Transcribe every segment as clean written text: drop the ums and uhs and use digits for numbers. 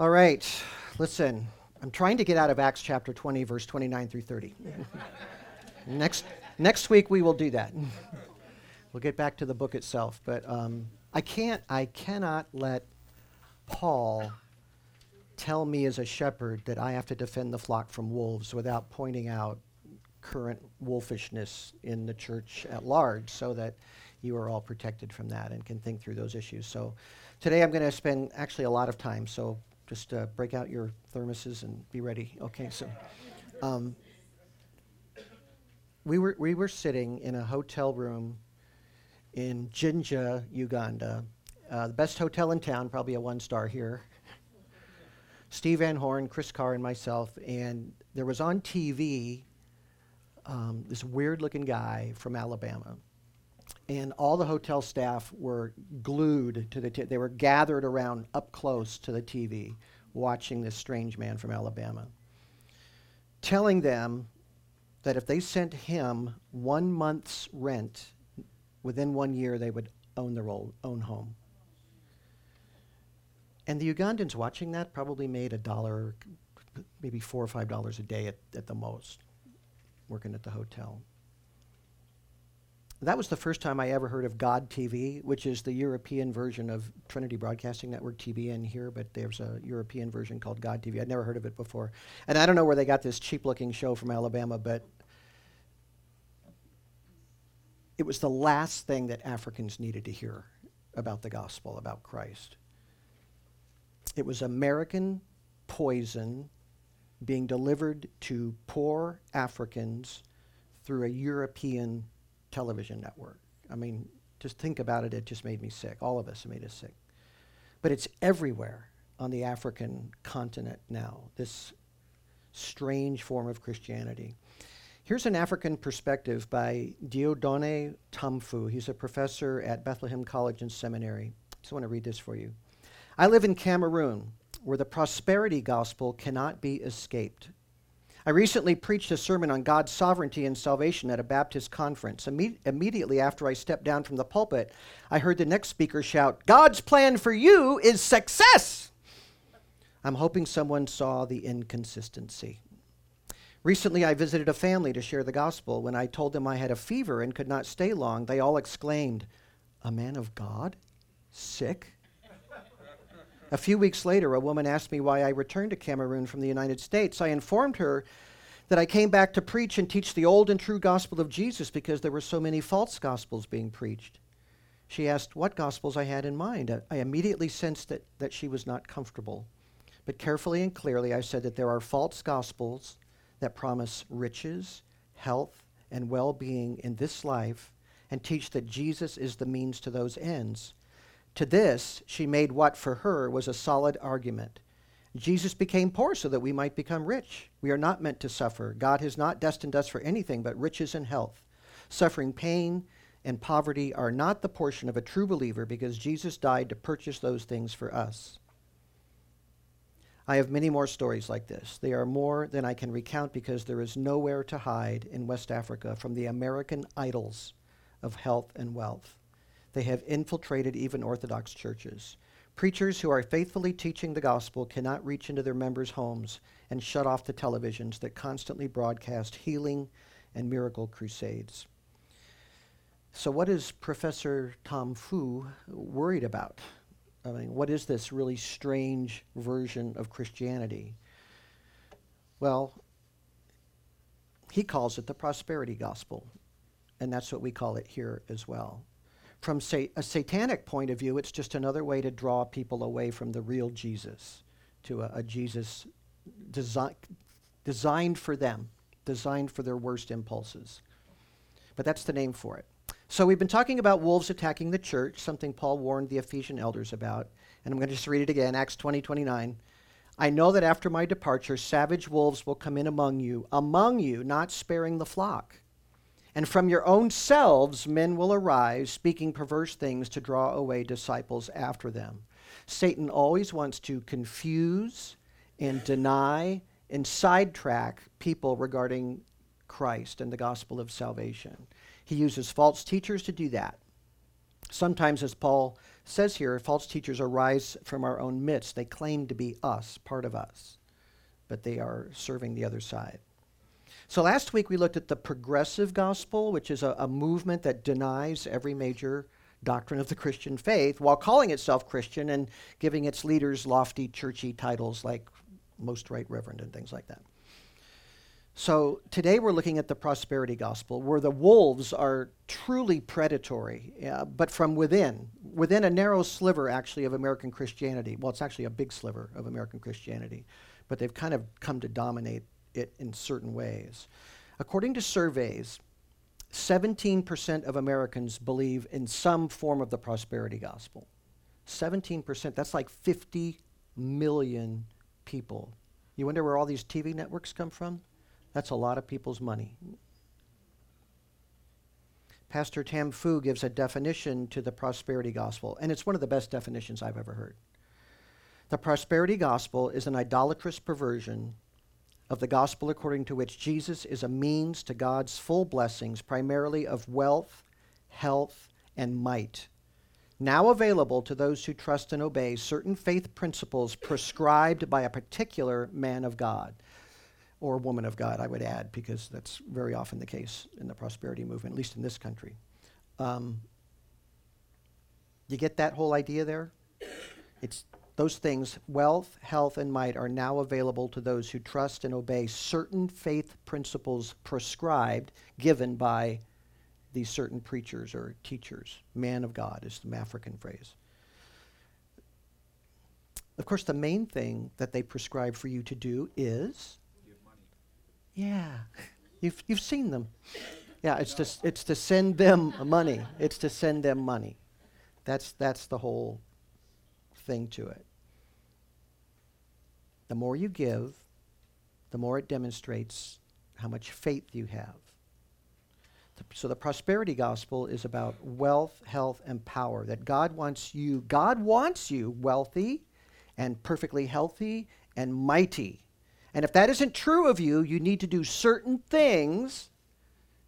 All right, listen. I'm trying to get out of Acts chapter 20, verse 29 through 30. Next week we will do that. We'll get back to the book itself, but I cannot let Paul tell me as a shepherd that I have to defend the flock from wolves without pointing out current wolfishness in the church at large, so that you are all protected from that and can think through those issues. So today I'm going to spend actually a lot of time, so just break out your thermoses and be ready. Okay, so we were sitting in a hotel room in Jinja, Uganda, the best hotel in town, probably a one-star here. Steve Van Horn, Chris Carr, and myself, and there was on TV this weird-looking guy from Alabama, and all the hotel staff were glued to the TV. They were gathered around up close to the TV watching this strange man from Alabama, telling them that if they sent him 1 month's rent, within 1 year they would own their own home. And the Ugandans watching that probably made $1, maybe $4 or $5 a day at the most, working at the hotel. That was the first time I ever heard of God TV, which is the European version of Trinity Broadcasting Network, TBN here, but there's a European version called God TV. I'd never heard of it before. And I don't know where they got this cheap-looking show from Alabama, but it was the last thing that Africans needed to hear about the gospel, about Christ. It was American poison being delivered to poor Africans through a European television network. I mean, just think about it, it just made me sick. All of us, it made us sick. But it's everywhere on the African continent now, this strange form of Christianity. Here's an African perspective by Dieudonné Tamfu. He's a professor at Bethlehem College and Seminary. I just want to read this for you. I live in Cameroon, where the prosperity gospel cannot be escaped. I recently preached a sermon on God's sovereignty and salvation at a Baptist conference. Immediately after I stepped down from the pulpit, I heard the next speaker shout, "God's plan for you is success!" I'm hoping someone saw the inconsistency. Recently, I visited a family to share the gospel. When I told them I had a fever and could not stay long, they all exclaimed, "A man of God? Sick?" A few weeks later, a woman asked me why I returned to Cameroon from the United States. I informed her that I came back to preach and teach the old and true gospel of Jesus because there were so many false gospels being preached. She asked what gospels I had in mind. I immediately sensed that she was not comfortable. But carefully and clearly, I said that there are false gospels that promise riches, health, and well-being in this life and teach that Jesus is the means to those ends. To this, she made what for her was a solid argument. Jesus became poor so that we might become rich. We are not meant to suffer. God has not destined us for anything but riches and health. Suffering, pain, and poverty are not the portion of a true believer because Jesus died to purchase those things for us. I have many more stories like this. They are more than I can recount because there is nowhere to hide in West Africa from the American idols of health and wealth. They have infiltrated even Orthodox churches. Preachers who are faithfully teaching the gospel cannot reach into their members' homes and shut off the televisions that constantly broadcast healing and miracle crusades. So what is Professor Tamfu worried about? I mean, what is this really strange version of Christianity? Well, he calls it the prosperity gospel, and that's what we call it here as well. From a satanic point of view, it's just another way to draw people away from the real Jesus, to a Jesus designed for them, designed for their worst impulses. But that's the name for it. So we've been talking about wolves attacking the church, something Paul warned the Ephesian elders about. And I'm going to just read it again, Acts 20:29. I know that after my departure, savage wolves will come in among you, not sparing the flock. And from your own selves men will arise, speaking perverse things to draw away disciples after them. Satan always wants to confuse and deny and sidetrack people regarding Christ and the gospel of salvation. He uses false teachers to do that. Sometimes, as Paul says here, false teachers arise from our own midst. They claim to be us, part of us, but they are serving the other side. So last week we looked at the progressive gospel, which is a movement that denies every major doctrine of the Christian faith while calling itself Christian and giving its leaders lofty, churchy titles like Most Right Reverend and things like that. So today we're looking at the prosperity gospel, where the wolves are truly predatory, but from within a narrow sliver, actually, of American Christianity. Well, it's actually a big sliver of American Christianity, but they've kind of come to dominate it in certain ways. According to surveys, 17% of Americans believe in some form of the prosperity gospel. 17%, that's like 50 million people. You wonder where all these TV networks come from? That's a lot of people's money. Pastor Tamfu gives a definition to the prosperity gospel, and it's one of the best definitions I've ever heard. The prosperity gospel is an idolatrous perversion of the gospel according to which Jesus is a means to God's full blessings, primarily of wealth, health, and might, now available to those who trust and obey certain faith principles prescribed by a particular man of God. Or woman of God, I would add, because that's very often the case in the prosperity movement, at least in this country. You get that whole idea there? It's those things, wealth, health, and might, are now available to those who trust and obey certain faith principles prescribed, given by these certain preachers or teachers. Man of God is the African phrase. Of course, the main thing that they prescribe for you to do is... Yeah, you've seen them. Yeah, it's to send them money. It's to send them money. That's the whole thing to it. The more you give, the more it demonstrates how much faith you have. So the prosperity gospel is about wealth, health, and power. That God wants you wealthy and perfectly healthy and mighty. And if that isn't true of you, you need to do certain things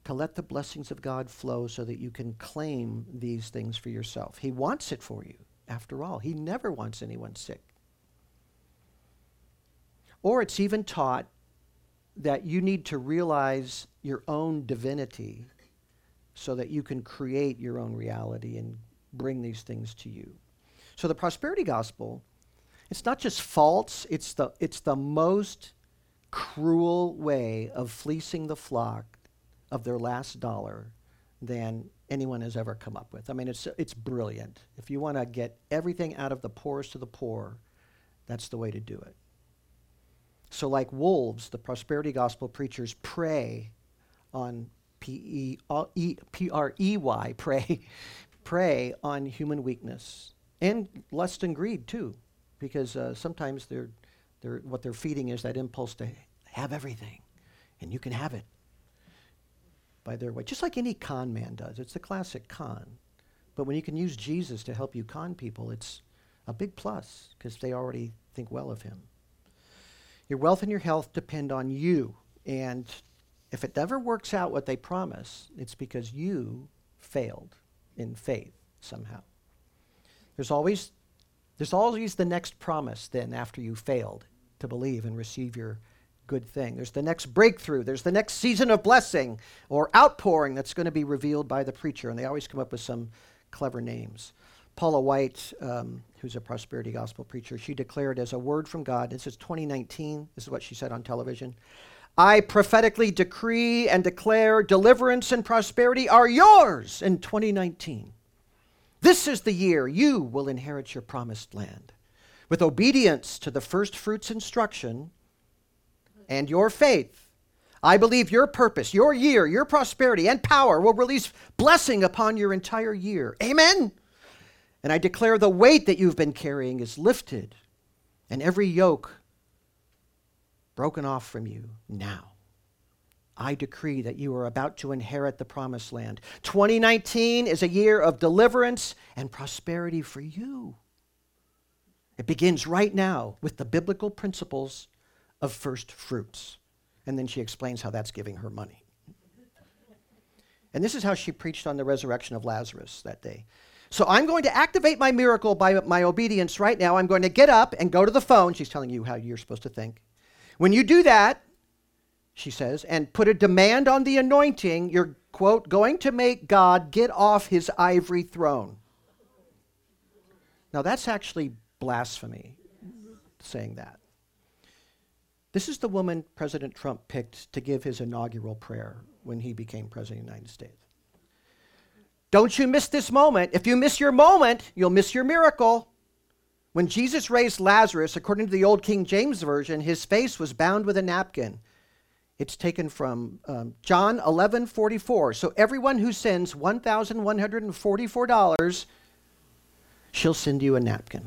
to let the blessings of God flow so that you can claim these things for yourself. He wants it for you, after all. He never wants anyone sick. Or it's even taught that you need to realize your own divinity so that you can create your own reality and bring these things to you. So the prosperity gospel... It's not just false, it's the most cruel way of fleecing the flock of their last dollar than anyone has ever come up with. I mean, it's brilliant. If you want to get everything out of the poorest of the poor, that's the way to do it. So like wolves, the prosperity gospel preachers prey on prey on human weakness and lust and greed too. Because sometimes what they're feeding is that impulse to have everything, and you can have it by their way. Just like any con man does. It's the classic con. But when you can use Jesus to help you con people, it's a big plus, because they already think well of him. Your wealth and your health depend on you. And if it never works out what they promise, it's because you failed in faith somehow. There's always the next promise then after you failed to believe and receive your good thing. There's the next breakthrough. There's the next season of blessing or outpouring that's going to be revealed by the preacher. And they always come up with some clever names. Paula White, who's a prosperity gospel preacher, she declared as a word from God, this is 2019, this is what she said on television, I prophetically decree and declare deliverance and prosperity are yours in 2019. This is the year you will inherit your promised land. With obedience to the first fruits instruction and your faith, I believe your purpose, your year, your prosperity, and power will release blessing upon your entire year. Amen? And I declare the weight that you've been carrying is lifted and every yoke broken off from you now. I decree that you are about to inherit the promised land. 2019 is a year of deliverance and prosperity for you. It begins right now with the biblical principles of first fruits. And then she explains how that's giving her money. And this is how she preached on the resurrection of Lazarus that day. So I'm going to activate my miracle by my obedience right now. I'm going to get up and go to the phone. She's telling you how you're supposed to think. When you do that, she says, and put a demand on the anointing, you're, quote, going to make God get off his ivory throne. Now, that's actually blasphemy, saying that. This is the woman President Trump picked to give his inaugural prayer when he became president of the United States. Don't you miss this moment. If you miss your moment, you'll miss your miracle. When Jesus raised Lazarus, according to the old King James Version, his face was bound with a napkin. It's taken from John 11:44. So everyone who sends $1,144, she'll send you a napkin.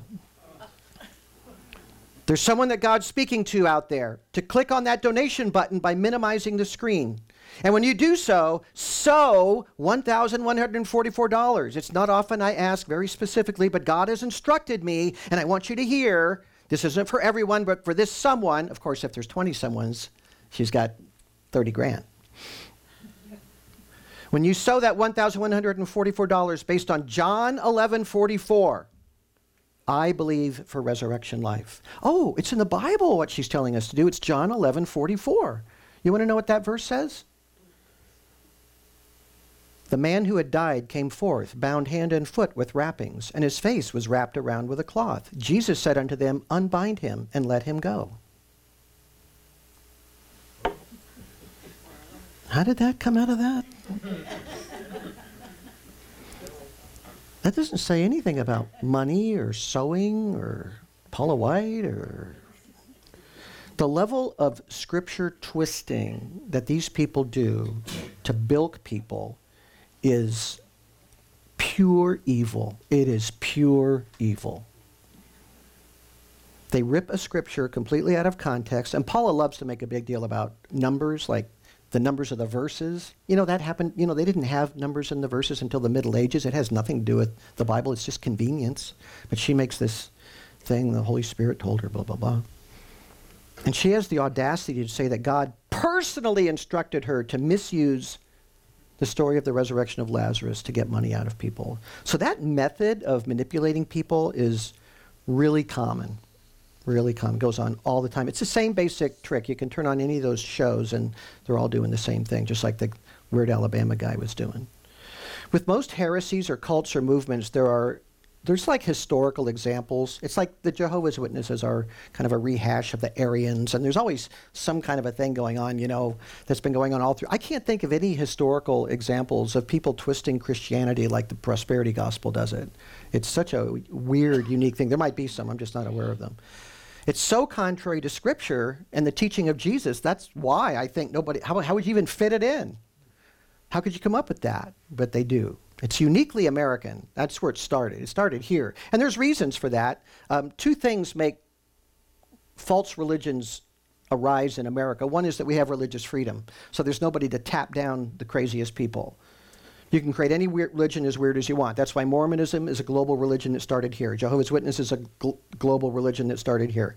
There's someone that God's speaking to out there to click on that donation button by minimizing the screen. And when you do so, sow $1,144. It's not often I ask very specifically, but God has instructed me, and I want you to hear, this isn't for everyone, but for this someone. Of course, if there's 20 someones, she's got 30 grand. When you sow that $1,144 based on John 11:44, I believe for resurrection life. Oh, it's in the Bible what she's telling us to do. It's John 11:44. You want to know what that verse says? The man who had died came forth, bound hand and foot with wrappings, and his face was wrapped around with a cloth. Jesus said unto them, unbind him and let him go. How did that come out of that? That doesn't say anything about money or sewing or Paula White or the level of scripture twisting that these people do to bilk people is pure evil. It is pure evil. They rip a scripture completely out of context, and Paula loves to make a big deal about numbers, like the numbers of the verses. You know, that happened, you know, they didn't have numbers in the verses until the Middle Ages. It has nothing to do with the Bible. It's just convenience. But she makes this thing, the Holy Spirit told her, blah, blah, blah. And she has the audacity to say that God personally instructed her to misuse the story of the resurrection of Lazarus to get money out of people. So that method of manipulating people is really common. Really common, goes on all the time. It's the same basic trick. You can turn on any of those shows and they're all doing the same thing, just like the Weird Alabama guy was doing. With most heresies or cults or movements, there's like historical examples. It's like the Jehovah's Witnesses are kind of a rehash of the Arians, and there's always some kind of a thing going on, you know, that's been going on all through. I can't think of any historical examples of people twisting Christianity like the prosperity gospel does it. It's such a weird, unique thing. There might be some, I'm just not aware of them. It's so contrary to Scripture and the teaching of Jesus. That's why I think nobody, how would you even fit it in? How could you come up with that? But they do. It's uniquely American. That's where it started. It started here. And there's reasons for that. Two things make false religions arise in America. One is that we have religious freedom. So there's nobody to tap down the craziest people. You can create any weird religion as weird as you want. That's why Mormonism is a global religion that started here. Jehovah's Witness is a global religion that started here.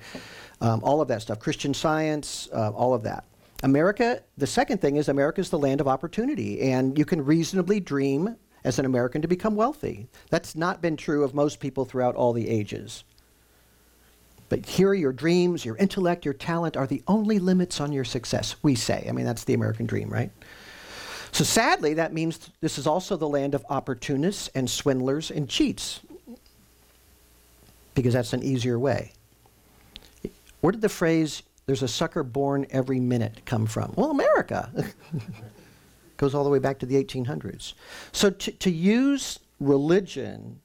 All of that stuff. Christian Science, all of that. America, the second thing is America is the land of opportunity, and you can reasonably dream as an American to become wealthy. That's not been true of most people throughout all the ages. But here your dreams, your intellect, your talent are the only limits on your success, we say. I mean, that's the American dream, right? So sadly, that means this is also the land of opportunists and swindlers and cheats, because that's an easier way. Where did the phrase, there's a sucker born every minute, come from? Well, America. Goes all the way back to the 1800s. So to use religion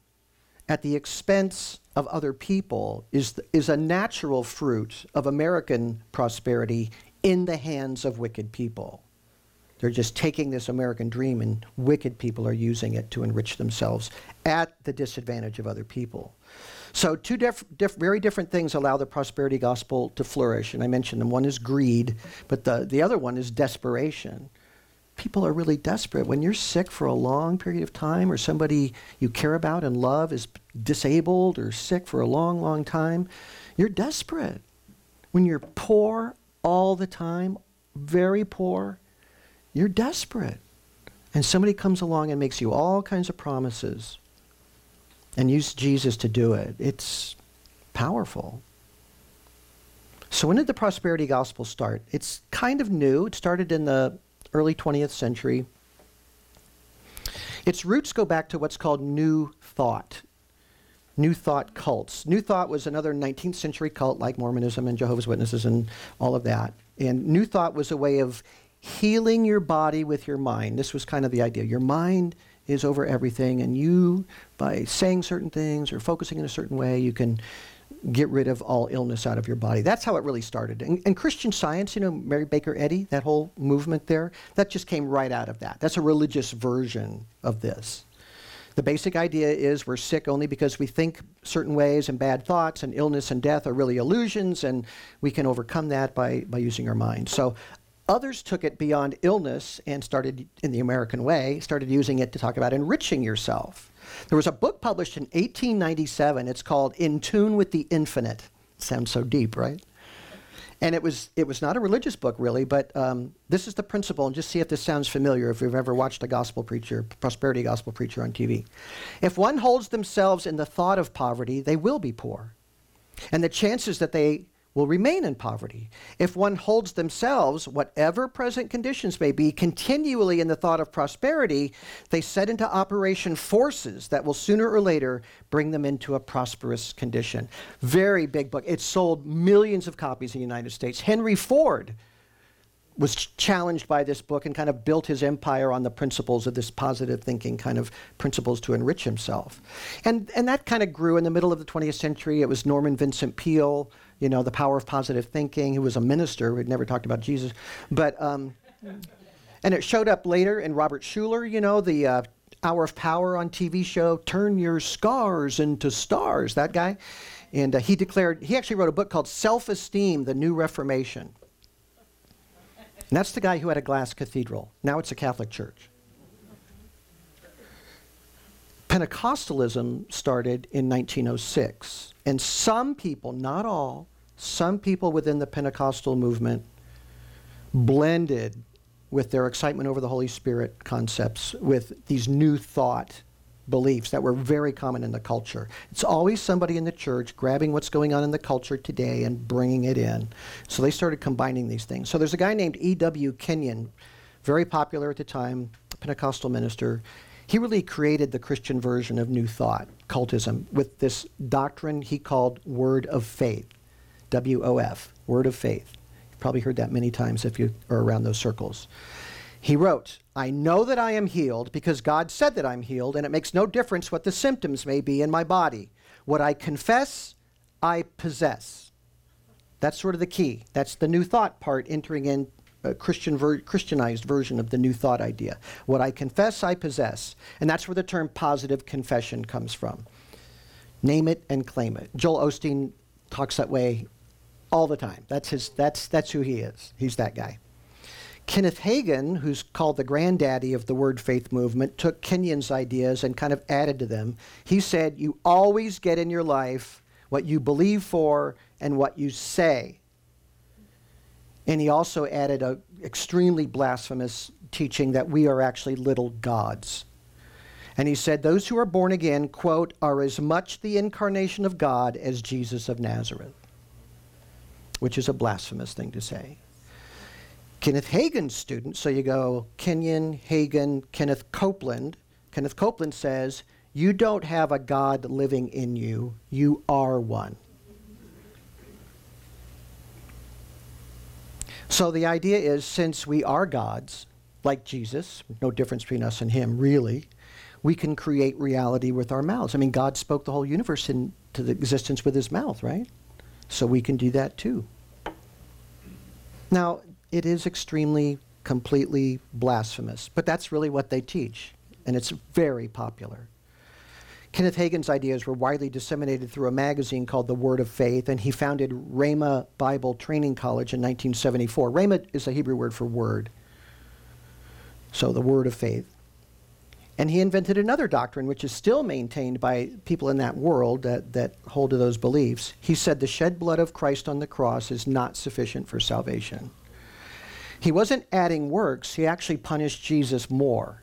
at the expense of other people is a natural fruit of American prosperity in the hands of wicked people. They're just taking this American dream, and wicked people are using it to enrich themselves at the disadvantage of other people. So two very different things allow the prosperity gospel to flourish, and I mentioned them. One is greed, but the other one is desperation. People are really desperate. When you're sick for a long period of time, or somebody you care about and love is disabled or sick for a long, long time, you're desperate. When you're poor all the time, very poor, you're desperate. And somebody comes along and makes you all kinds of promises. and use Jesus to do it. It's powerful. So when did the prosperity gospel start? It's kind of new. It started in the early 20th century. Its roots go back to what's called New Thought. New Thought cults. New Thought was another 19th century cult like Mormonism and Jehovah's Witnesses and all of that. And New Thought was a way of healing your body with your mind. This was kind of the idea. Your mind is over everything, and you, by saying certain things or focusing in a certain way, you can get rid of all illness out of your body. That's how it really started. And Christian Science, you know, Mary Baker Eddy, that whole movement there, that just came right out of that. That's a religious version of this. The basic idea is we're sick only because we think certain ways, and bad thoughts and illness and death are really illusions, and we can overcome that by using our mind. So others took it beyond illness and started, in the American way, started using it to talk about enriching yourself. There was a book published in 1897. It's called In Tune with the Infinite. Sounds so deep, right? And it was not a religious book, really, but this is the principle, and just see if this sounds familiar if you've ever watched a gospel preacher, prosperity gospel preacher on TV. If one holds themselves in the thought of poverty, they will be poor. And the chances that they will remain in poverty. If one holds themselves, whatever present conditions may be, continually in the thought of prosperity, they set into operation forces that will sooner or later bring them into a prosperous condition. Very big book. It sold millions of copies in the United States. Henry Ford was challenged by this book and kind of built his empire on the principles of this positive thinking, kind of principles to enrich himself. And that kind of grew in the middle of the 20th century. It was Norman Vincent Peale, you know, the power of positive thinking, who was a minister. We'd never talked about Jesus. But, and it showed up later in Robert Schuller, you know, the Hour of Power on TV show, Turn Your Scars into Stars, that guy. And he declared, he actually wrote a book called Self-Esteem, the New Reformation. And that's the guy who had a glass cathedral. Now it's a Catholic church. Pentecostalism started in 1906. And some people, not all, some people within the Pentecostal movement blended with their excitement over the Holy Spirit concepts with these New Thought beliefs that were very common in the culture. It's always somebody in the church grabbing what's going on in the culture today and bringing it in. So they started combining these things. So there's a guy named E.W. Kenyon, very popular at the time, Pentecostal minister. He really created the Christian version of New Thought, cultism, with this doctrine he called Word of Faith, W-O-F, Word of Faith. You've probably heard that many times if you are around those circles. He wrote, I know that I am healed because God said that I'm healed, and it makes no difference what the symptoms may be in my body. What I confess, I possess. That's sort of the key. That's the New Thought part entering in a Christianized version of the New Thought idea. What I confess, I possess. And that's where the term positive confession comes from. Name it and claim it. Joel Osteen talks that way all the time. That's who he is. He's that guy. Kenneth Hagin, who's called the granddaddy of the Word Faith movement, took Kenyon's ideas and kind of added to them. He said, you always get in your life what you believe for and what you say. And he also added an extremely blasphemous teaching that we are actually little gods. And he said, those who are born again, quote, are as much the incarnation of God as Jesus of Nazareth, which is a blasphemous thing to say. Kenneth Hagin's students, so you go Kenyon, Hagin, Kenneth Copeland. Kenneth Copeland says, you don't have a God living in you. You are one. So the idea is, since we are gods, like Jesus, no difference between us and him, really, we can create reality with our mouths. I mean, God spoke the whole universe into the existence with his mouth, right? So we can do that too. Now, it is extremely, completely blasphemous, but that's really what they teach, and it's very popular. Kenneth Hagin's ideas were widely disseminated through a magazine called The Word of Faith, and he founded Rhema Bible Training College in 1974. Rhema is a Hebrew word for word, so the Word of Faith. And he invented another doctrine, which is still maintained by people in that world that hold to those beliefs. He said the shed blood of Christ on the cross is not sufficient for salvation. He wasn't adding works. He actually punished Jesus more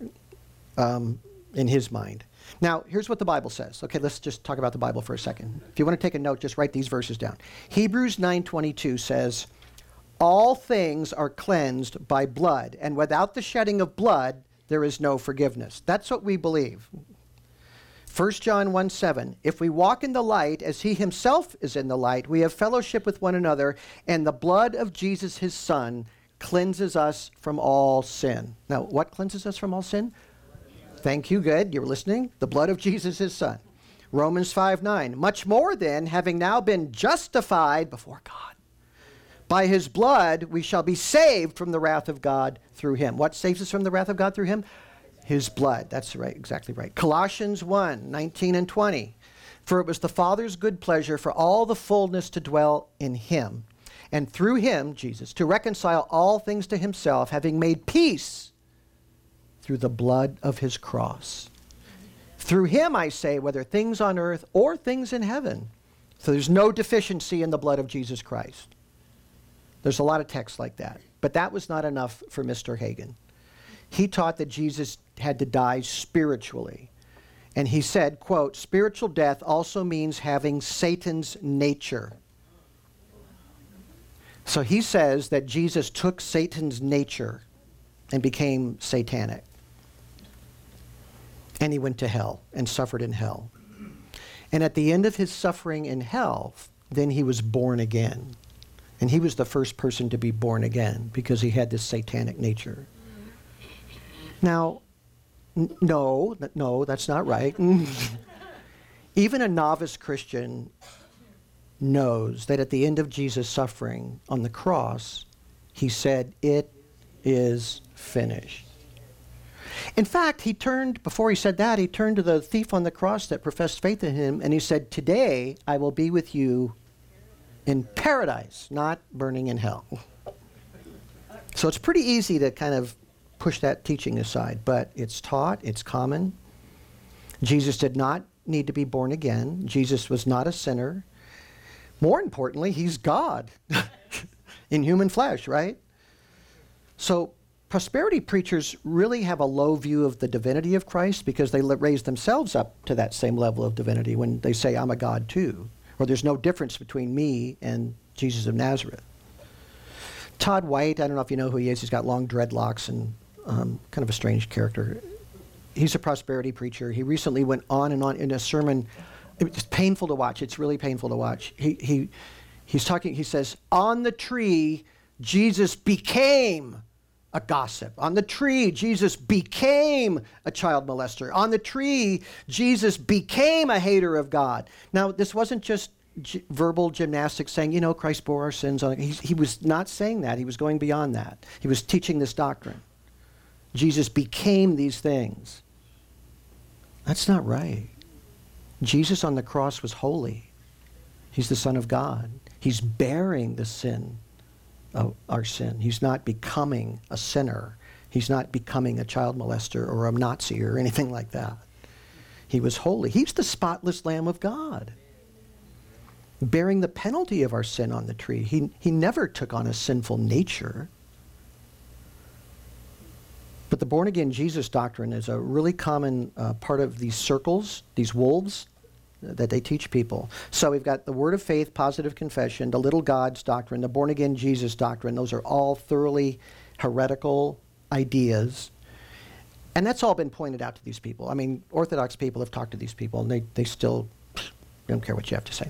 in his mind. Now, here's what the Bible says. Okay, let's just talk about the Bible for a second. If you want to take a note, just write these verses down. Hebrews 9:22 says, all things are cleansed by blood, and without the shedding of blood, there is no forgiveness. That's what we believe. 1 John 1:7, if we walk in the light as he himself is in the light, we have fellowship with one another, and the blood of Jesus, his son, cleanses us from all sin. Now, what cleanses us from all sin? Thank you, good, you were listening. The blood of Jesus, his son. Romans 5:9, much more then, having now been justified before God, by his blood we shall be saved from the wrath of God through him. What saves us from the wrath of God through him? His blood. That's right, exactly right. Colossians 1:19-20, for it was the Father's good pleasure for all the fullness to dwell in him, and through him, Jesus, to reconcile all things to himself, having made peace through the blood of his cross. Through him, I say, whether things on earth or things in heaven. So there's no deficiency in the blood of Jesus Christ. There's a lot of texts like that. But that was not enough for Mr. Hagin. He taught that Jesus had to die spiritually. And he said, quote, spiritual death also means having Satan's nature. So he says that Jesus took Satan's nature and became satanic. And he went to hell and suffered in hell. And at the end of his suffering in hell, then he was born again. And he was the first person to be born again because he had this satanic nature. Now, no, that's not right. Even a novice Christian knows that at the end of Jesus' suffering on the cross, he said, it is finished. In fact, before he said that, he turned to the thief on the cross that professed faith in him, and he said, today I will be with you in paradise, not burning in hell. So it's pretty easy to kind of push that teaching aside, but it's taught, it's common. Jesus did not need to be born again. Jesus was not a sinner. More importantly, he's God in human flesh, right? So prosperity preachers really have a low view of the divinity of Christ because they raise themselves up to that same level of divinity when they say, I'm a God too. Or there's no difference between me and Jesus of Nazareth. Todd White, I don't know if you know who he is. He's got long dreadlocks and kind of a strange character. He's a prosperity preacher. He recently went on and on in a sermon. It's painful to watch. It's really painful to watch. He's talking, he says, on the tree, Jesus became a gossip. On the tree, Jesus became a child molester. On the tree, Jesus became a hater of God. Now, this wasn't just verbal gymnastics saying, you know, Christ bore our sins. He was not saying that. He was going beyond that. He was teaching this doctrine. Jesus became these things. That's not right. Jesus on the cross was holy. He's the Son of God. He's bearing the sin. Our sin. He's not becoming a sinner. He's not becoming a child molester or a Nazi or anything like that. He was holy. He's the spotless Lamb of God, bearing the penalty of our sin on the tree. He never took on a sinful nature. But the born-again Jesus doctrine is a really common part of these circles, these wolves, that they teach people. So we've got the Word of Faith, Positive Confession, the Little Gods doctrine, the Born Again Jesus doctrine. Those are all thoroughly heretical ideas. And that's all been pointed out to these people. I mean, Orthodox people have talked to these people, and they still don't care what you have to say.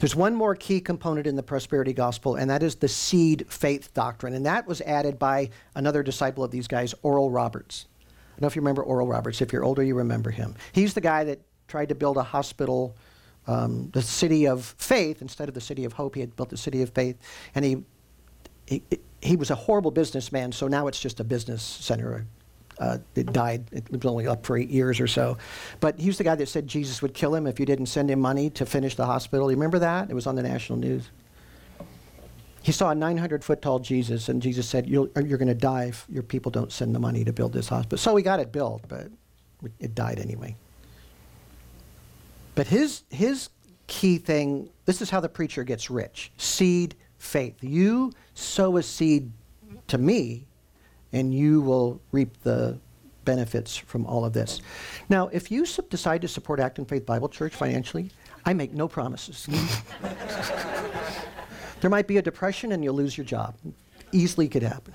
There's one more key component in the prosperity gospel, and that is the seed faith doctrine. And that was added by another disciple of these guys, Oral Roberts. I don't know if you remember Oral Roberts. If you're older, you remember him. He's the guy that tried to build a hospital, the City of Faith, instead of the City of Hope. He had built the City of Faith, and he was a horrible businessman, so now it's just a business center. It died, it was only up for 8 years or so. But he was the guy that said Jesus would kill him if you didn't send him money to finish the hospital. You remember that? It was on the national news. He saw a 900-foot-tall Jesus, and Jesus said, you're going to die if your people don't send the money to build this hospital. So we got it built, but it died anyway. But his key thing, this is how the preacher gets rich. Seed faith. You sow a seed to me, and you will reap the benefits from all of this. Now, if you decide to support Acton Faith Bible Church financially, I make no promises. There might be a depression and you'll lose your job. Easily could happen.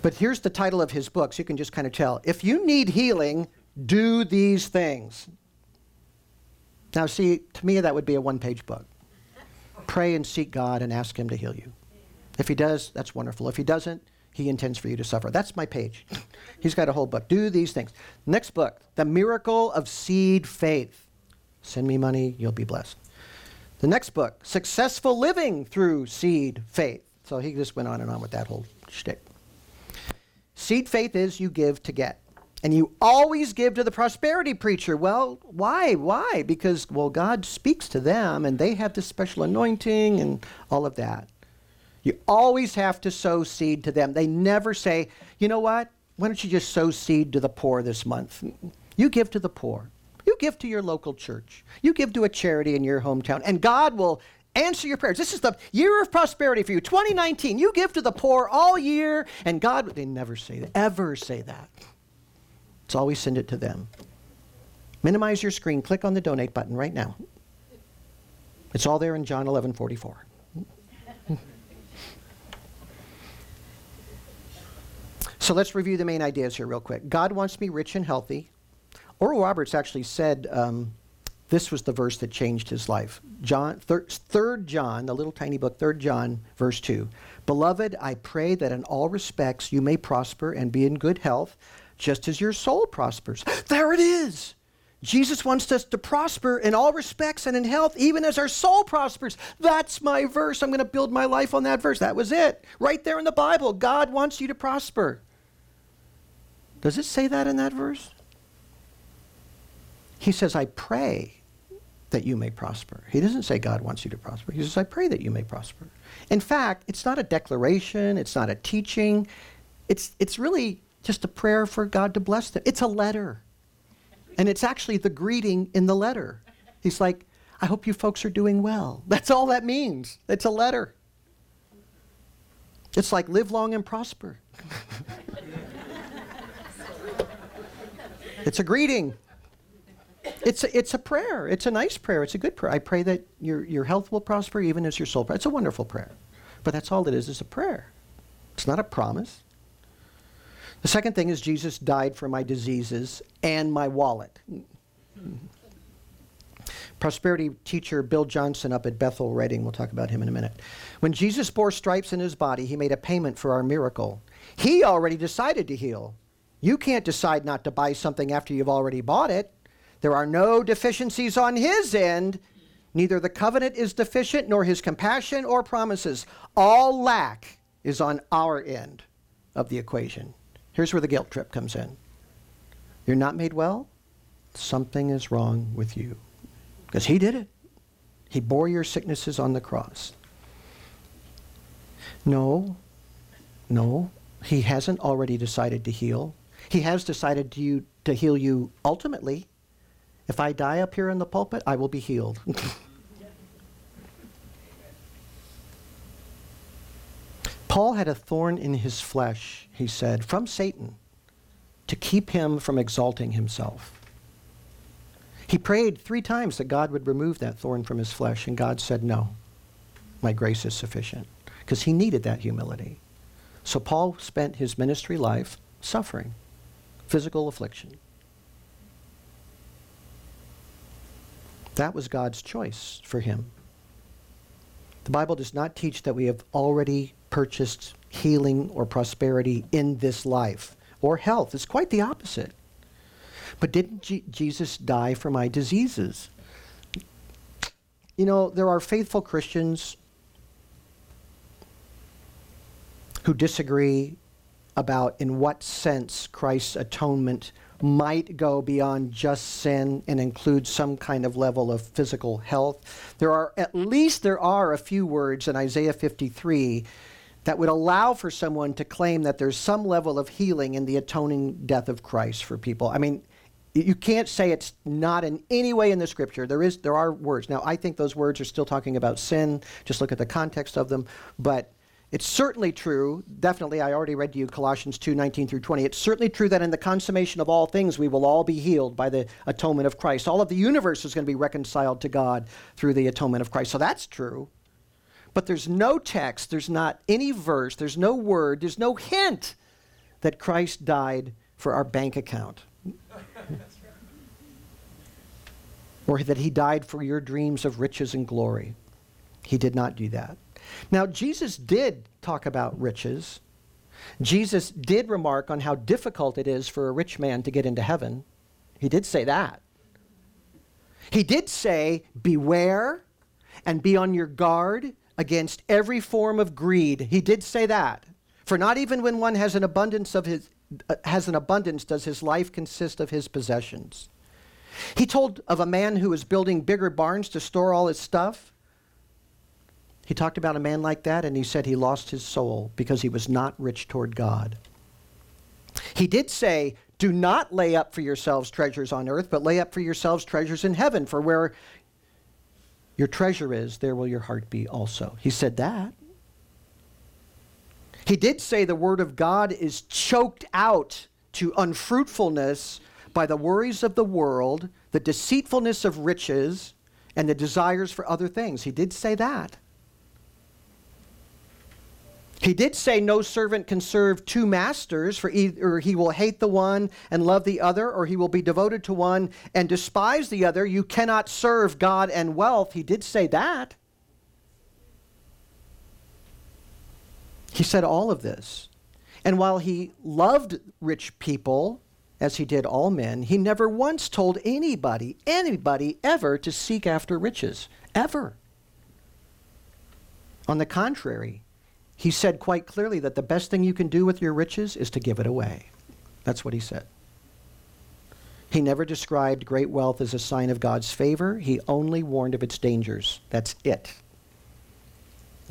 But here's the title of his book, so you can just kind of tell. If you need healing, do these things. Now, see, to me, that would be a one-page book. Pray and seek God and ask him to heal you. If he does, that's wonderful. If he doesn't, he intends for you to suffer. That's my page. He's got a whole book. Do these things. Next book, The Miracle of Seed Faith. Send me money, you'll be blessed. The next book, Successful Living Through Seed Faith. So he just went on and on with that whole shtick. Seed faith is you give to get. And you always give to the prosperity preacher. Well, why? Why? Because, well, God speaks to them, and they have this special anointing and all of that. You always have to sow seed to them. They never say, you know what? Why don't you just sow seed to the poor this month? You give to the poor. You give to your local church. You give to a charity in your hometown, and God will answer your prayers. This is the year of prosperity for you, 2019. You give to the poor all year, and God, they never say that, ever say that. It's always send it to them. Minimize your screen. Click on the donate button right now. It's all there in John 11:44. So let's review the main ideas here real quick. God wants me rich and healthy. Oral Roberts actually said this was the verse that changed his life. John, 3 John, the little tiny book, 3 John, verse 2. Beloved, I pray that in all respects you may prosper and be in good health, just as your soul prospers. There it is. Jesus wants us to prosper in all respects and in health, even as our soul prospers. That's my verse. I'm going to build my life on that verse. That was it. Right there in the Bible, God wants you to prosper. Does it say that in that verse? He says, I pray that you may prosper. He doesn't say God wants you to prosper. He says, I pray that you may prosper. In fact, it's not a declaration. It's not a teaching. It's really just a prayer for God to bless them. It's a letter. And it's actually the greeting in the letter. He's like, I hope you folks are doing well. That's all that means. It's a letter. It's like live long and prosper. It's a greeting. It's a prayer. It's a nice prayer. It's a good prayer. I pray that your health will prosper even as your soul prospers. It's a wonderful prayer. But that's all it is. It's a prayer. It's not a promise. The second thing is Jesus died for my diseases and my wallet. Prosperity teacher Bill Johnson up at Bethel Redding, we'll talk about him in a minute. When Jesus bore stripes in his body, he made a payment for our miracle. He already decided to heal. You can't decide not to buy something after you've already bought it. There are no deficiencies on his end. Neither the covenant is deficient, nor his compassion or promises. All lack is on our end of the equation. Here's where the guilt trip comes in. You're not made well. Something is wrong with you. Because he did it. He bore your sicknesses on the cross. No, he hasn't already decided to heal. He has decided to heal you ultimately. If I die up here in the pulpit, I will be healed. Paul had a thorn in his flesh, he said, from Satan, to keep him from exalting himself. He prayed 3 times that God would remove that thorn from his flesh, and God said, no, my grace is sufficient, because he needed that humility. So Paul spent his ministry life suffering, physical affliction. That was God's choice for him. The Bible does not teach that we have already purchased healing or prosperity in this life or health. It's quite the opposite. But didn't Jesus die for my diseases? You know, there are faithful Christians who disagree about in what sense Christ's atonement might go beyond just sin and include some kind of level of physical health. There are a few words in Isaiah 53 that would allow for someone to claim that there's some level of healing in the atoning death of Christ for people. I mean, you can't say it's not in any way in the scripture. There are words. Now, I think those words are still talking about sin. Just look at the context of them. But It's certainly true, definitely, I already read to you Colossians 2:19-20. It's certainly true that in the consummation of all things, we will all be healed by the atonement of Christ. All of the universe is going to be reconciled to God through the atonement of Christ. So that's true. But there's no text, there's not any verse, there's no word, there's no hint that Christ died for our bank account. Or that he died for your dreams of riches and glory. He did not do that. Now, Jesus did talk about riches. Jesus did remark on how difficult it is for a rich man to get into heaven. He did say that. He did say, beware and be on your guard against every form of greed. He did say that. For not even when one has an abundance of does his life consist of his possessions. He told of a man who was building bigger barns to store all his stuff. He talked about a man like that, and he said he lost his soul because he was not rich toward God. He did say, do not lay up for yourselves treasures on earth, but lay up for yourselves treasures in heaven, for where your treasure is, there will your heart be also. He said that. He did say the word of God is choked out to unfruitfulness by the worries of the world, the deceitfulness of riches, and the desires for other things. He did say that. He did say no servant can serve two masters, for either he will hate the one and love the other, or he will be devoted to one and despise the other. You cannot serve God and wealth. He did say that. He said all of this. And while he loved rich people, as he did all men, he never once told anybody ever to seek after riches, ever. On the contrary, he said quite clearly that the best thing you can do with your riches is to give it away. That's what he said. He never described great wealth as a sign of God's favor. He only warned of its dangers. That's it.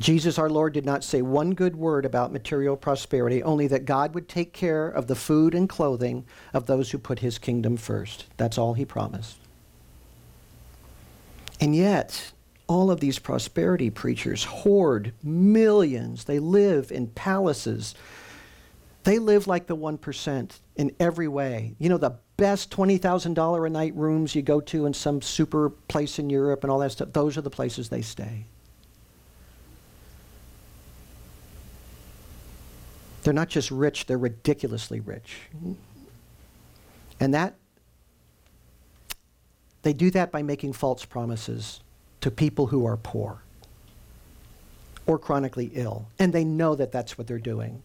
Jesus, our Lord, did not say one good word about material prosperity, only that God would take care of the food and clothing of those who put his kingdom first. That's all he promised. And yet, all of these prosperity preachers hoard millions. They live in palaces. They live like the 1% in every way. You know, the best $20,000 a night rooms you go to in some super place in Europe and all that stuff, those are the places they stay. They're not just rich, they're ridiculously rich. And that, they do that by making false promises to people who are poor or chronically ill. And they know that that's what they're doing.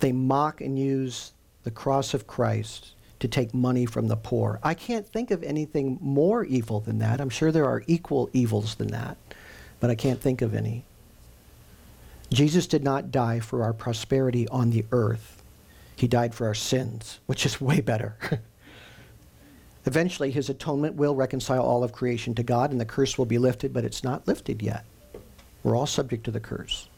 They mock and use the cross of Christ to take money from the poor. I can't think of anything more evil than that. I'm sure there are equal evils than that, but I can't think of any. Jesus did not die for our prosperity on the earth. He died for our sins, which is way better. Eventually, his atonement will reconcile all of creation to God, and the curse will be lifted, but it's not lifted yet. We're all subject to the curse.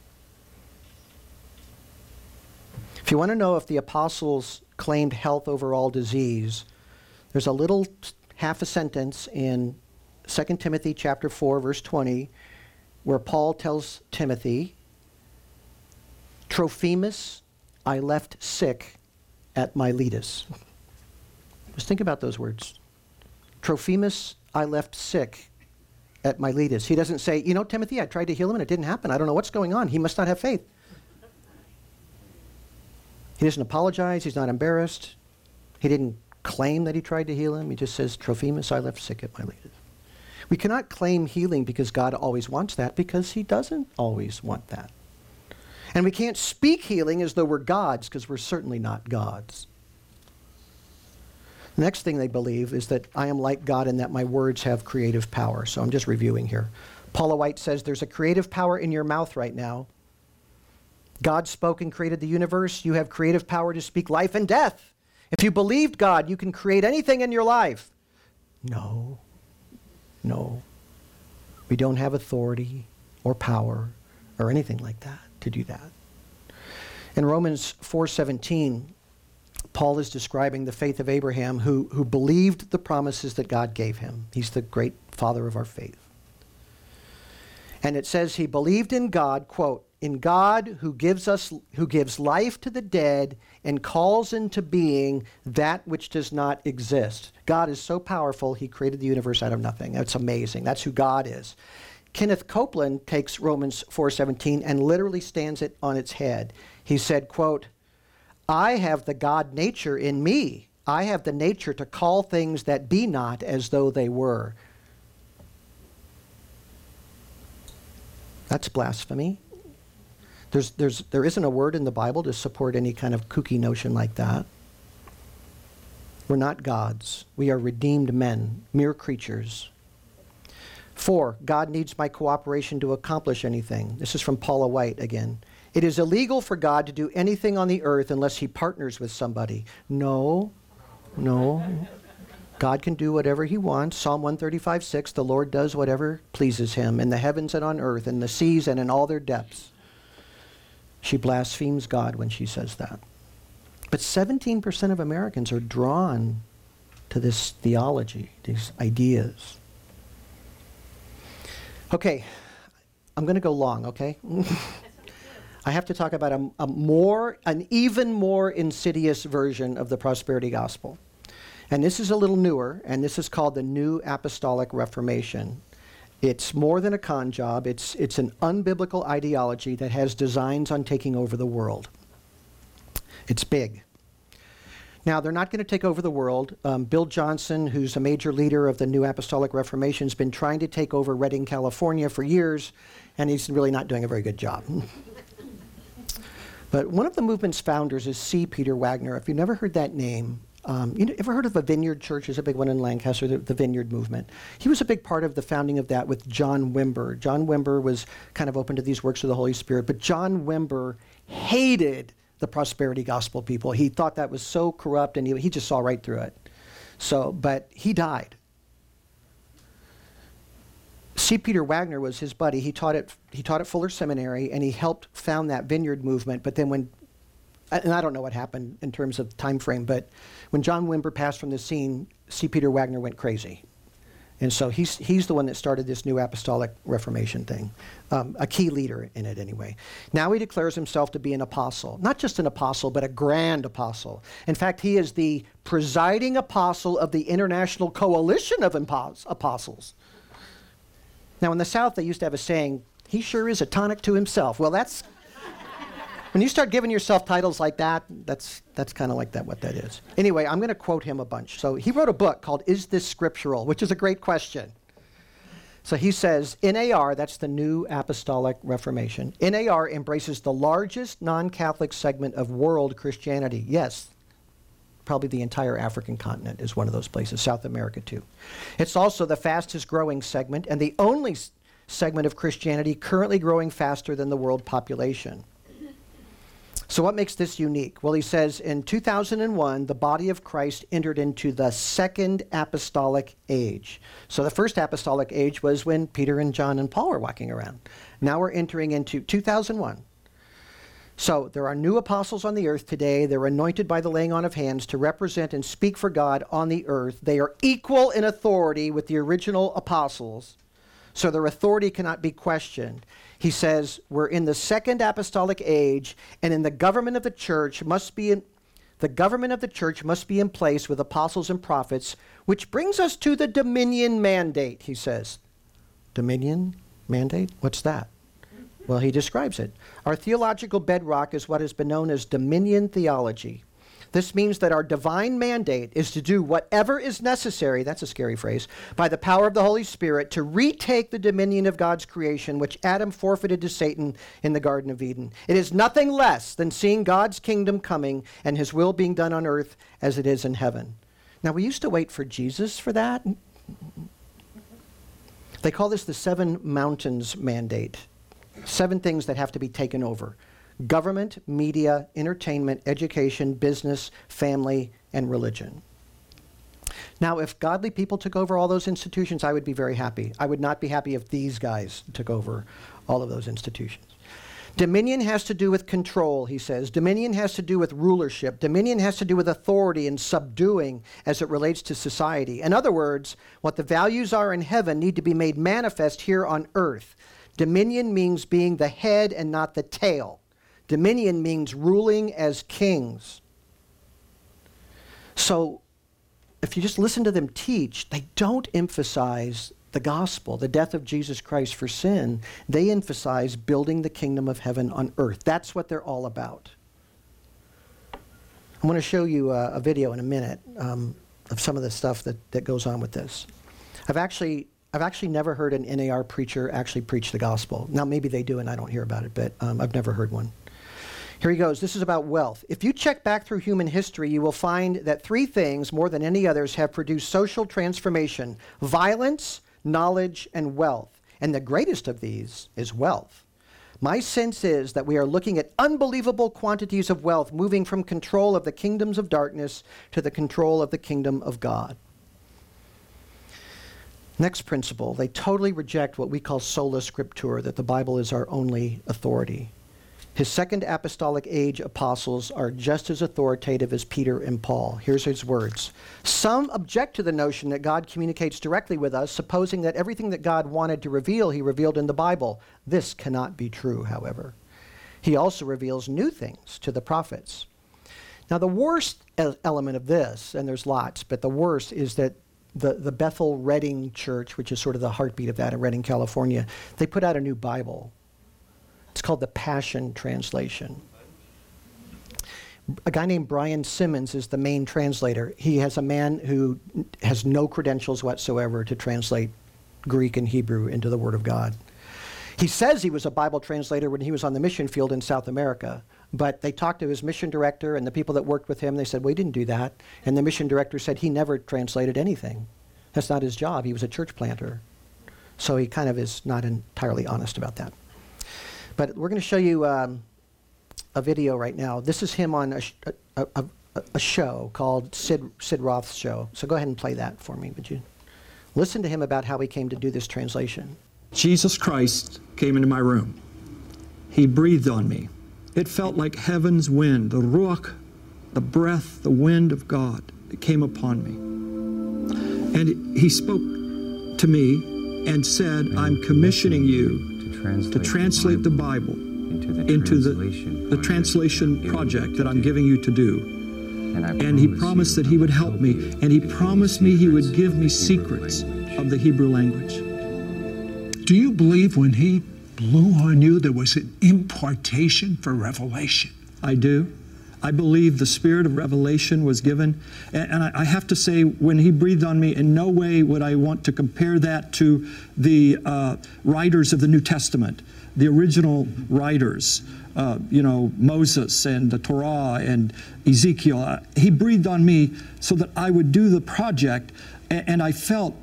If you want to know if the apostles claimed health over all disease, there's a little half a sentence in 2 Timothy chapter 4, verse 20, where Paul tells Timothy, Trophimus, I left sick at Miletus. Just think about those words. Trophimus, I left sick at Miletus. He doesn't say, you know, Timothy, I tried to heal him and it didn't happen. I don't know what's going on. He must not have faith. He doesn't apologize. He's not embarrassed. He didn't claim that he tried to heal him. He just says, Trophimus, I left sick at Miletus. We cannot claim healing because God always wants that, because he doesn't always want that. And we can't speak healing as though we're gods, because we're certainly not gods. The next thing they believe is that I am like God and that my words have creative power. So I'm just reviewing here. Paula White says there's a creative power in your mouth right now. God spoke and created the universe. You have creative power to speak life and death. If you believed God, you can create anything in your life. No. We don't have authority or power or anything like that to do that. In Romans 4:17, Paul is describing the faith of Abraham, who believed the promises that God gave him. He's the great father of our faith. And it says he believed in God, quote, in God who gives life to the dead and calls into being that which does not exist. God is so powerful, he created the universe out of nothing. That's amazing. That's who God is. Kenneth Copeland takes Romans 4:17 and literally stands it on its head. He said, quote, I have the God nature in me. I have the nature to call things that be not as though they were. That's blasphemy. There isn't a word in the Bible to support any kind of kooky notion like that. We're not gods. We are redeemed men, mere creatures. 4, God needs my cooperation to accomplish anything. This is from Paula White again. It is illegal for God to do anything on the earth unless he partners with somebody. No. God can do whatever he wants. Psalm 135:6, the Lord does whatever pleases him in the heavens and on earth, in the seas and in all their depths. She blasphemes God when she says that. But 17% of Americans are drawn to this theology, these ideas. Okay, I'm going to go long, okay? I have to talk about an even more insidious version of the prosperity gospel. And this is a little newer, and this is called the New Apostolic Reformation. It's more than a con job. It's an unbiblical ideology that has designs on taking over the world. It's big. Now, they're not going to take over the world. Bill Johnson, who's a major leader of the New Apostolic Reformation, has been trying to take over Redding, California for years, and he's really not doing a very good job. But one of the movement's founders is C. Peter Wagner. If you've never heard that name, ever heard of a Vineyard Church? There's a big one in Lancaster, the Vineyard movement. He was a big part of the founding of that with John Wimber. John Wimber was kind of open to these works of the Holy Spirit, but John Wimber hated the prosperity gospel people. He thought that was so corrupt, and he just saw right through it. So, but he died. C. Peter Wagner was his buddy. He taught at Fuller Seminary, and he helped found that Vineyard movement. But then and I don't know what happened in terms of time frame, but when John Wimber passed from the scene, C. Peter Wagner went crazy. And so he's the one that started this New Apostolic Reformation thing, a key leader in it anyway. Now he declares himself to be an apostle, not just an apostle, but a grand apostle. In fact, he is the presiding apostle of the International Coalition of Apostles. Now in the South, they used to have a saying, he sure is a tonic to himself. Well, that's... When you start giving yourself titles like that, that's kind of like that, what that is. Anyway, I'm going to quote him a bunch. So he wrote a book called Is This Scriptural?, which is a great question. So he says, NAR, that's the New Apostolic Reformation, NAR embraces the largest non-Catholic segment of world Christianity. Yes, probably the entire African continent is one of those places, South America too. It's also the fastest growing segment and the only segment of Christianity currently growing faster than the world population. So what makes this unique? Well, he says, in 2001, the body of Christ entered into the second apostolic age. So the first apostolic age was when Peter and John and Paul were walking around. Now we're entering into 2001. So there are new apostles on the earth today. They're anointed by the laying on of hands to represent and speak for God on the earth. They are equal in authority with the original apostles, so their authority cannot be questioned. He says, we're in the second apostolic age, and in the government of the church must be in place with apostles and prophets, which brings us to the dominion mandate, he says. Dominion mandate? What's that? Well, he describes it. Our theological bedrock is what has been known as dominion theology. This means that our divine mandate is to do whatever is necessary, that's a scary phrase, by the power of the Holy Spirit to retake the dominion of God's creation, which Adam forfeited to Satan in the Garden of Eden. It is nothing less than seeing God's kingdom coming and his will being done on earth as it is in heaven. Now, we used to wait for Jesus for that. They call this the Seven Mountains Mandate. 7 things that have to be taken over. Government, media, entertainment, education, business, family, and religion. Now, if godly people took over all those institutions, I would be very happy. I would not be happy if these guys took over all of those institutions. Dominion has to do with control, he says. Dominion has to do with rulership. Dominion has to do with authority and subduing as it relates to society. In other words, what the values are in heaven need to be made manifest here on earth. Dominion means being the head and not the tail. Dominion means ruling as kings. So if you just listen to them teach, they don't emphasize the gospel, the death of Jesus Christ for sin. They emphasize building the kingdom of heaven on earth. That's what they're all about. I'm going to show you a video in a minute of some of the stuff that goes on with this. I've actually never heard an NAR preacher actually preach the gospel. Now, maybe they do and I don't hear about it, but I've never heard one. Here he goes. This is about wealth. If you check back through human history, you will find that three things, more than any others, have produced social transformation: violence, knowledge, and wealth. And the greatest of these is wealth. My sense is that we are looking at unbelievable quantities of wealth moving from control of the kingdoms of darkness to the control of the kingdom of God. Next principle, they totally reject what we call sola scriptura, that the Bible is our only authority. His second apostolic age apostles are just as authoritative as Peter and Paul. Here's his words. Some object to the notion that God communicates directly with us, supposing that everything that God wanted to reveal, he revealed in the Bible. This cannot be true, however. He also reveals new things to the prophets. Now, the worst element of this, and there's lots, but the worst is that the Bethel Redding Church, which is sort of the heartbeat of that in Redding, California, they put out a new Bible. It's called the Passion Translation. A guy named Brian Simmons is the main translator. He has a man who has no credentials whatsoever to translate Greek and Hebrew into the Word of God. He says he was a Bible translator when he was on the mission field in South America, but they talked to his mission director and the people that worked with him. They said, we didn't do that. And the mission director said he never translated anything. That's not his job. He was a church planter. So he kind of is not entirely honest about that. But we're going to show you a video right now. This is him on a show called Sid Roth's show. So go ahead and play that for me, would you? Listen to him about how he came to do this translation. Jesus Christ came into my room. He breathed on me. It felt like heaven's wind, the ruach, the breath, the wind of God that came upon me. And he spoke to me and said, I'm commissioning you to translate the Bible into the translation project that I'm giving you to do. And he promised that he would help me, and he promised me he would give me secrets of the Hebrew language. Do you believe when he blew on you there was an impartation for revelation? I do. I believe the spirit of revelation was given. And I have to say, when he breathed on me, in no way would I want to compare that to the writers of the New Testament, the original writers, Moses and the Torah and Ezekiel. He breathed on me so that I would do the project, and I felt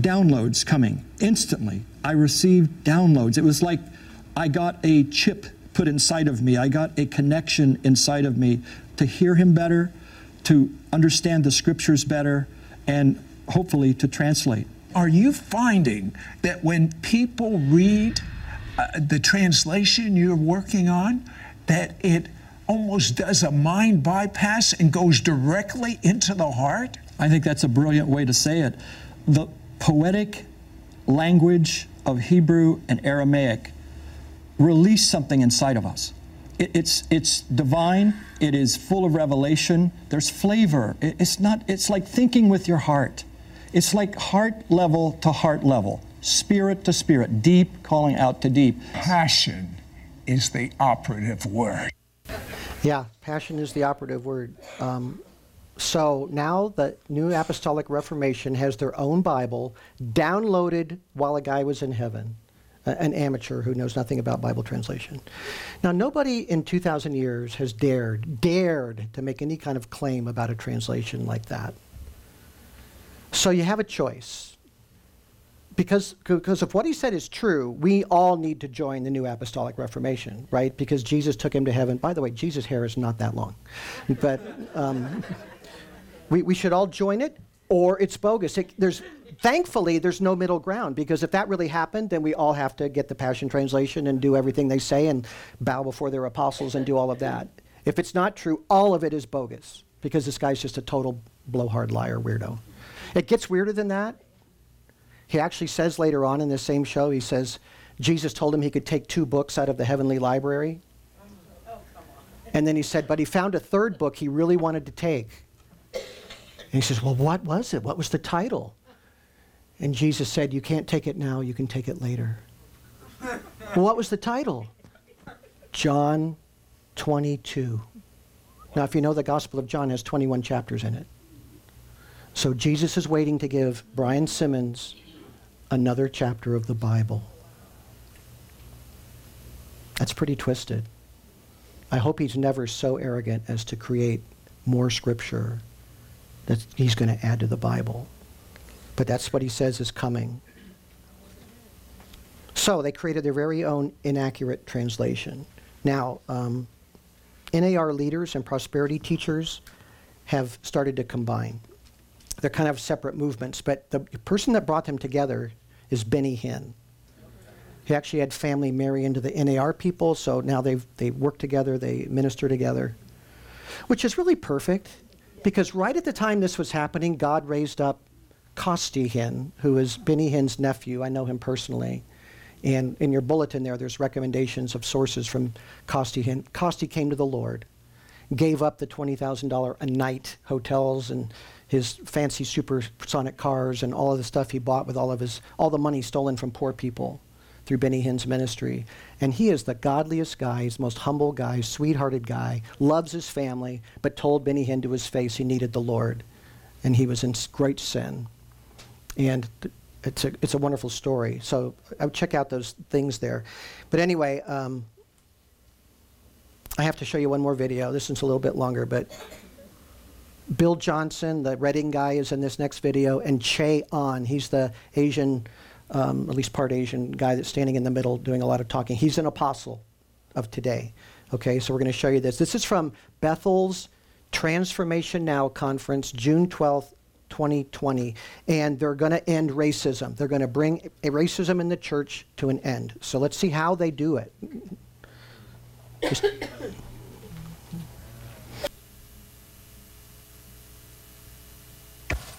downloads coming instantly. I received downloads. It was like I got a chip put inside of me. I got a connection inside of me to hear him better, to understand the scriptures better, and hopefully to translate. Are you finding that when people read the translation you're working on, that it almost does a mind bypass and goes directly into the heart? I think that's a brilliant way to say it. The poetic language of Hebrew and Aramaic release something inside of us. It's divine. It is full of revelation. There's flavor. It's like thinking with your heart. It's like heart level to heart level, spirit to spirit, deep calling out to deep. Passion is the operative word. Yeah, passion is the operative word. So now the New Apostolic Reformation has their own Bible downloaded while a guy was in heaven. An amateur who knows nothing about Bible translation. Now, nobody in 2,000 years has dared to make any kind of claim about a translation like that. So you have a choice. Because if what he said is true, we all need to join the New Apostolic Reformation, right? Because Jesus took him to heaven. By the way, Jesus' hair is not that long. But we should all join it, or it's bogus. Thankfully, there's no middle ground, because if that really happened, then we all have to get the Passion Translation and do everything they say and bow before their apostles and do all of that. If it's not true, all of it is bogus, because this guy's just a total blowhard liar weirdo. It gets weirder than that. He actually says later on in this same show, he says, Jesus told him he could take 2 books out of the heavenly library. And then he said, but he found a 3rd book he really wanted to take. And he says, well, what was it? What was the title? And Jesus said, you can't take it now, you can take it later. Well, what was the title? John 22. Now, if you know, the Gospel of John has 21 chapters in it. So Jesus is waiting to give Brian Simmons another chapter of the Bible. That's pretty twisted. I hope he's never so arrogant as to create more scripture that he's going to add to the Bible. But that's what he says is coming. So they created their very own inaccurate translation. Now, NAR leaders and prosperity teachers have started to combine. They're kind of separate movements, but the person that brought them together is Benny Hinn. He actually had family marry into the NAR people, so now they work together, they minister together, which is really perfect, because right at the time this was happening, God raised up Costi Hinn, who is Benny Hinn's nephew. I know him personally. And in your bulletin there's recommendations of sources from Costi Hinn. Costi came to the Lord, gave up the $20,000 a night hotels and his fancy supersonic cars and all of the stuff he bought with all the money stolen from poor people through Benny Hinn's ministry. And he is the godliest guy, he's the most humble guy, sweethearted guy, loves his family, but told Benny Hinn to his face he needed the Lord. And he was in great sin. And it's a wonderful story. So I would check out those things there. But anyway, I have to show you one more video. This one's a little bit longer, but Bill Johnson, the Redding guy, is in this next video, and Che Ahn, he's the Asian, at least part Asian guy that's standing in the middle doing a lot of talking. He's an apostle of today. Okay, so we're going to show you this. This is from Bethel's Transformation Now conference, June 12th, 2020, and they're going to end racism. They're going to bring racism in the church to an end. So let's see how they do it.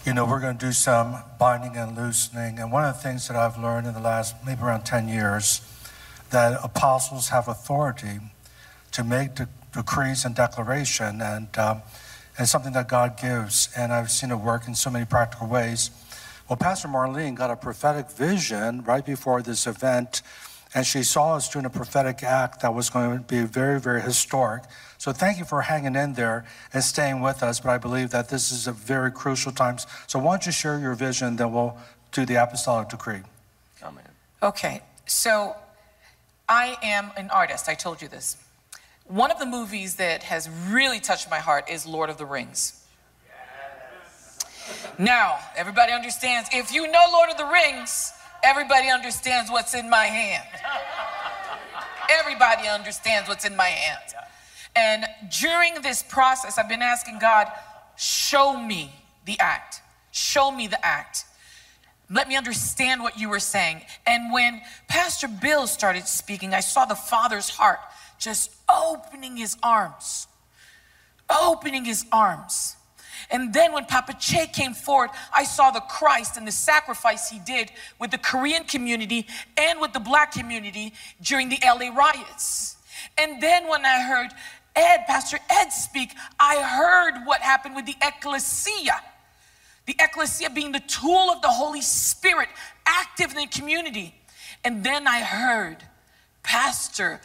You know, we're going to do some binding and loosening, and one of the things that I've learned in the last maybe around 10 years, that apostles have authority to make decrees and declaration, and something that God gives, and I've seen it work in so many practical ways. Well, Pastor Marlene got a prophetic vision right before this event, and she saw us doing a prophetic act that was going to be very, very historic. So thank you for hanging in there and staying with us, but I believe that this is a very crucial time. So why don't you share your vision, then we'll do the apostolic decree. Amen. Okay, so I am an artist, I told you this. One of the movies that has really touched my heart is Lord of the Rings. Yes. Now, everybody understands, if you know Lord of the Rings, everybody understands what's in my hand. Everybody understands what's in my hand. And during this process, I've been asking God, show me the act. Show me the act. Let me understand what you were saying. And when Pastor Bill started speaking, I saw the Father's heart just opening his arms. And then when Papa Che came forward, I saw the Christ and the sacrifice he did with the Korean community and with the black community during the LA riots. And then when I heard Pastor Ed speak, I heard what happened with the ecclesia. The ecclesia being the tool of the Holy Spirit, active in the community. And then I heard Pastor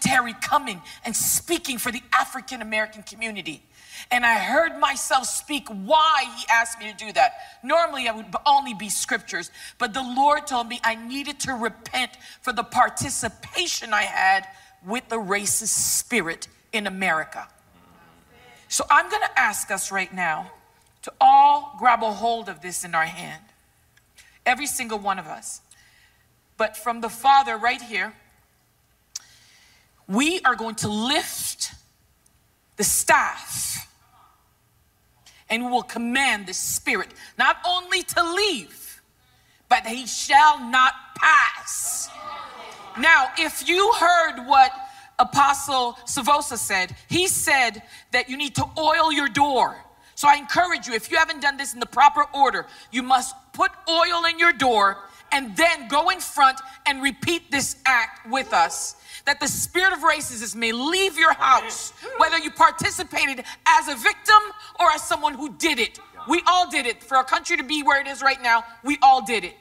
Terry coming and speaking for the African American community. And I heard myself speak why he asked me to do that. Normally I would only be scriptures, but the Lord told me I needed to repent for the participation I had with the racist spirit in America. So I'm gonna ask us right now to all grab a hold of this in our hand, every single one of us. But from the Father right here, we are going to lift the staff and we will command the spirit not only to leave, but he shall not pass. Now, if you heard what Apostle Savosa said, he said that you need to oil your door. So I encourage you, if you haven't done this in the proper order, you must put oil in your door and then go in front and repeat this act with us, that the spirit of racism may leave your house, whether you participated as a victim or as someone who did it. We all did it. For our country to be where it is right now, we all did it.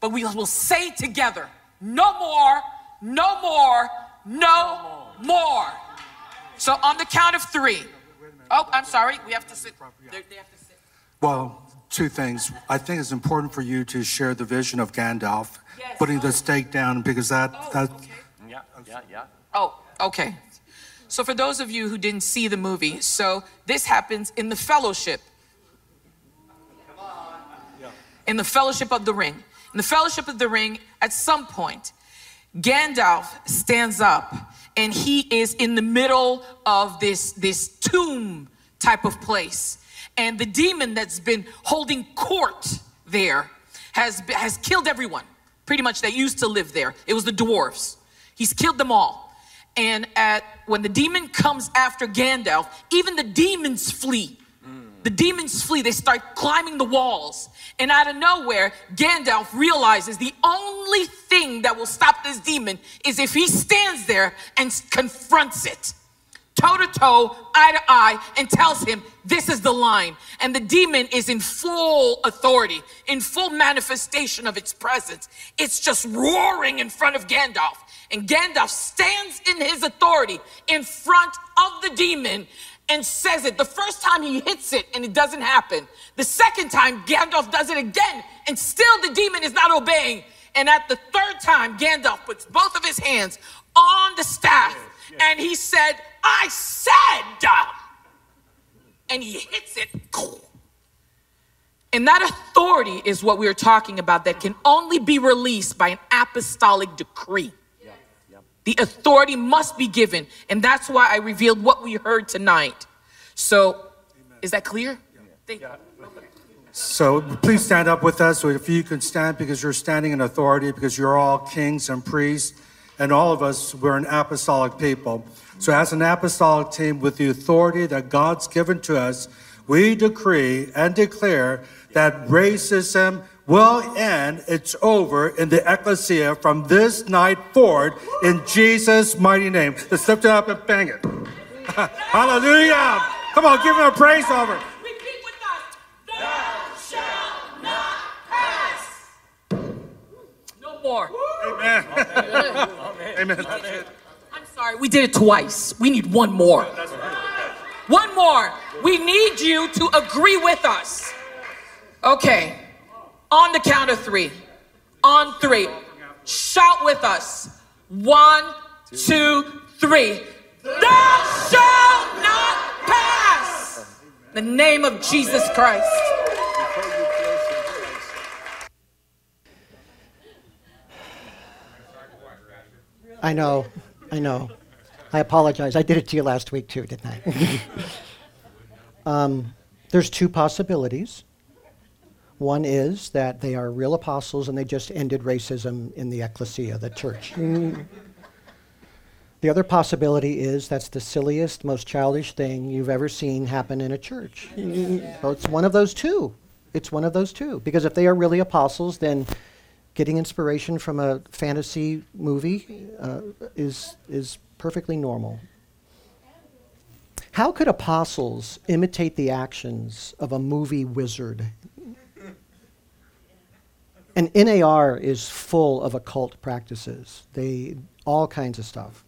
But we will say together, no more, no more, no more. So on the count of three. Oh, I'm sorry, we have to sit. They have to sit. Well, two things. I think it's important for you to share the vision of Gandalf, yes, putting the stake down, because that. Okay. Yeah. Oh, okay. So for those of you who didn't see the movie, so this happens in the fellowship. Come on. Yeah. In the Fellowship of the Ring. In the Fellowship of the Ring, at some point, Gandalf stands up and he is in the middle of this tomb type of place. And the demon that's been holding court there has killed everyone, pretty much, that used to live there. It was the dwarves. He's killed them all. And when the demon comes after Gandalf, even the demons flee. The demons flee. They start climbing the walls. And out of nowhere, Gandalf realizes the only thing that will stop this demon is if he stands there and confronts it, toe to toe, eye to eye, and tells him, this is the line. And the demon is in full authority, in full manifestation of its presence. It's just roaring in front of Gandalf. And Gandalf stands in his authority in front of the demon and says it. The first time he hits it and it doesn't happen. The second time Gandalf does it again and still the demon is not obeying. And at the third time, Gandalf puts both of his hands on the staff and he said, I said, and he hits it. And that authority is what we are talking about that can only be released by an apostolic decree. The authority must be given. And that's why I revealed what we heard tonight. So, is that clear? Yeah. Thank you. Okay. So, please stand up with us. So if you can stand, because you're standing in authority, because you're all kings and priests. And all of us, we're an apostolic people. So as an apostolic team, with the authority that God's given to us, we decree and declare that racism will end. It's over in the ecclesia from this night forward in Jesus' mighty name. Let's lift it up and bang it. Hallelujah. Come on, give him a praise over. Repeat with us. Thou shalt not pass. No more. Amen. Amen. I'm sorry, we did it twice. We need one more. One more. We need you to agree with us. Okay. On the count of three, on three, shout with us. 1, 2, 3. Thou shalt not pass. In the name of Jesus Christ. I know. I apologize. I did it to you last week too, didn't I? There's two possibilities. One is that they are real apostles and they just ended racism in the ecclesia, the church. The other possibility is that's the silliest, most childish thing you've ever seen happen in a church. So it's one of those two. It's one of those two. Because if they are really apostles, then getting inspiration from a fantasy movie is perfectly normal. How could apostles imitate the actions of a movie wizard? And NAR is full of occult practices. All kinds of stuff.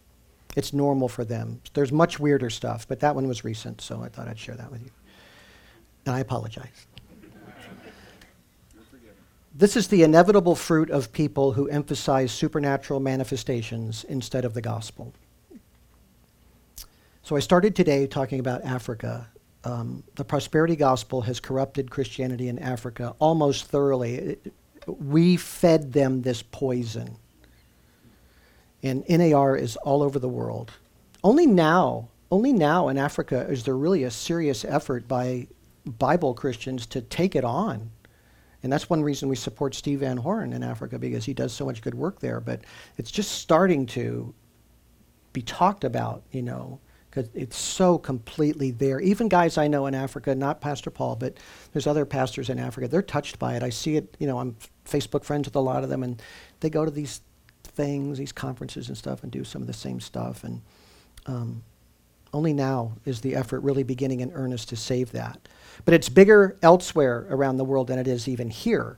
It's normal for them. There's much weirder stuff, but that one was recent, so I thought I'd share that with you. And I apologize. This is the inevitable fruit of people who emphasize supernatural manifestations instead of the gospel. So I started today talking about Africa. The prosperity gospel has corrupted Christianity in Africa almost thoroughly. We fed them this poison. And NAR is all over the world. Only now in Africa is there really a serious effort by Bible Christians to take it on. And that's one reason we support Steve Van Horn in Africa, because he does so much good work there. But it's just starting to be talked about, because it's so completely there. Even guys I know in Africa, not Pastor Paul, but there's other pastors in Africa, they're touched by it. I see it, I'm Facebook friends with a lot of them, and they go to these things, these conferences and stuff, and do some of the same stuff. And only now is the effort really beginning in earnest to save that. But it's bigger elsewhere around the world than it is even here,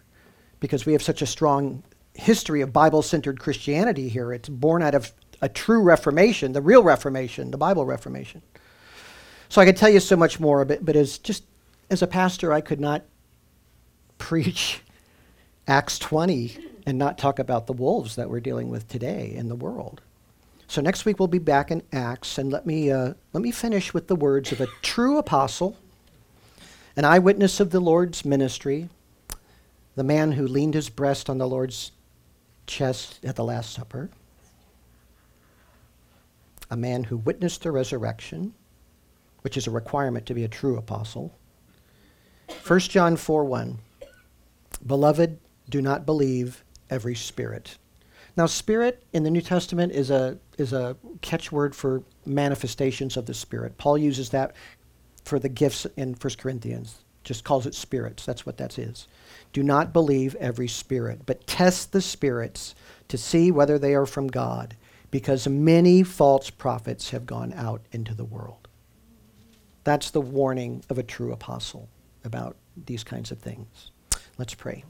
because we have such a strong history of Bible-centered Christianity here. It's born out of a true Reformation, the real Reformation, the Bible Reformation. So I could tell you so much more, but as a pastor, I could not preach Acts 20 and not talk about the wolves that we're dealing with today in the world. So next week we'll be back in Acts, and let me finish with the words of a true apostle, an eyewitness of the Lord's ministry, the man who leaned his breast on the Lord's chest at the Last Supper, a man who witnessed the resurrection, which is a requirement to be a true apostle. 1 John 4:1, beloved, do not believe every spirit. Now, spirit in the New Testament is a catchword for manifestations of the Spirit. Paul uses that for the gifts in 1 Corinthians, just calls it spirits. That's what that is. Do not believe every spirit, but test the spirits to see whether they are from God, because many false prophets have gone out into the world. That's the warning of a true apostle about these kinds of things. Let's pray.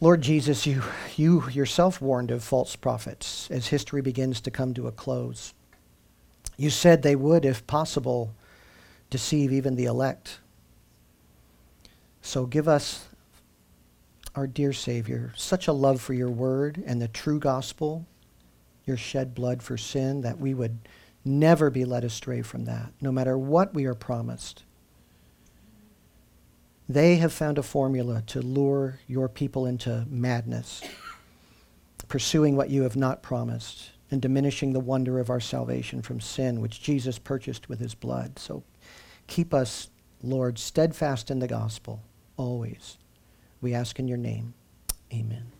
Lord Jesus, you yourself warned of false prophets as history begins to come to a close. You said they would, if possible, deceive even the elect. So give us, our dear Savior, such a love for your word and the true gospel, your shed blood for sin, that we would never be led astray from that, no matter what we are promised. They have found a formula to lure your people into madness, pursuing what you have not promised and diminishing the wonder of our salvation from sin, which Jesus purchased with his blood. So keep us, Lord, steadfast in the gospel, always. We ask in your name. Amen.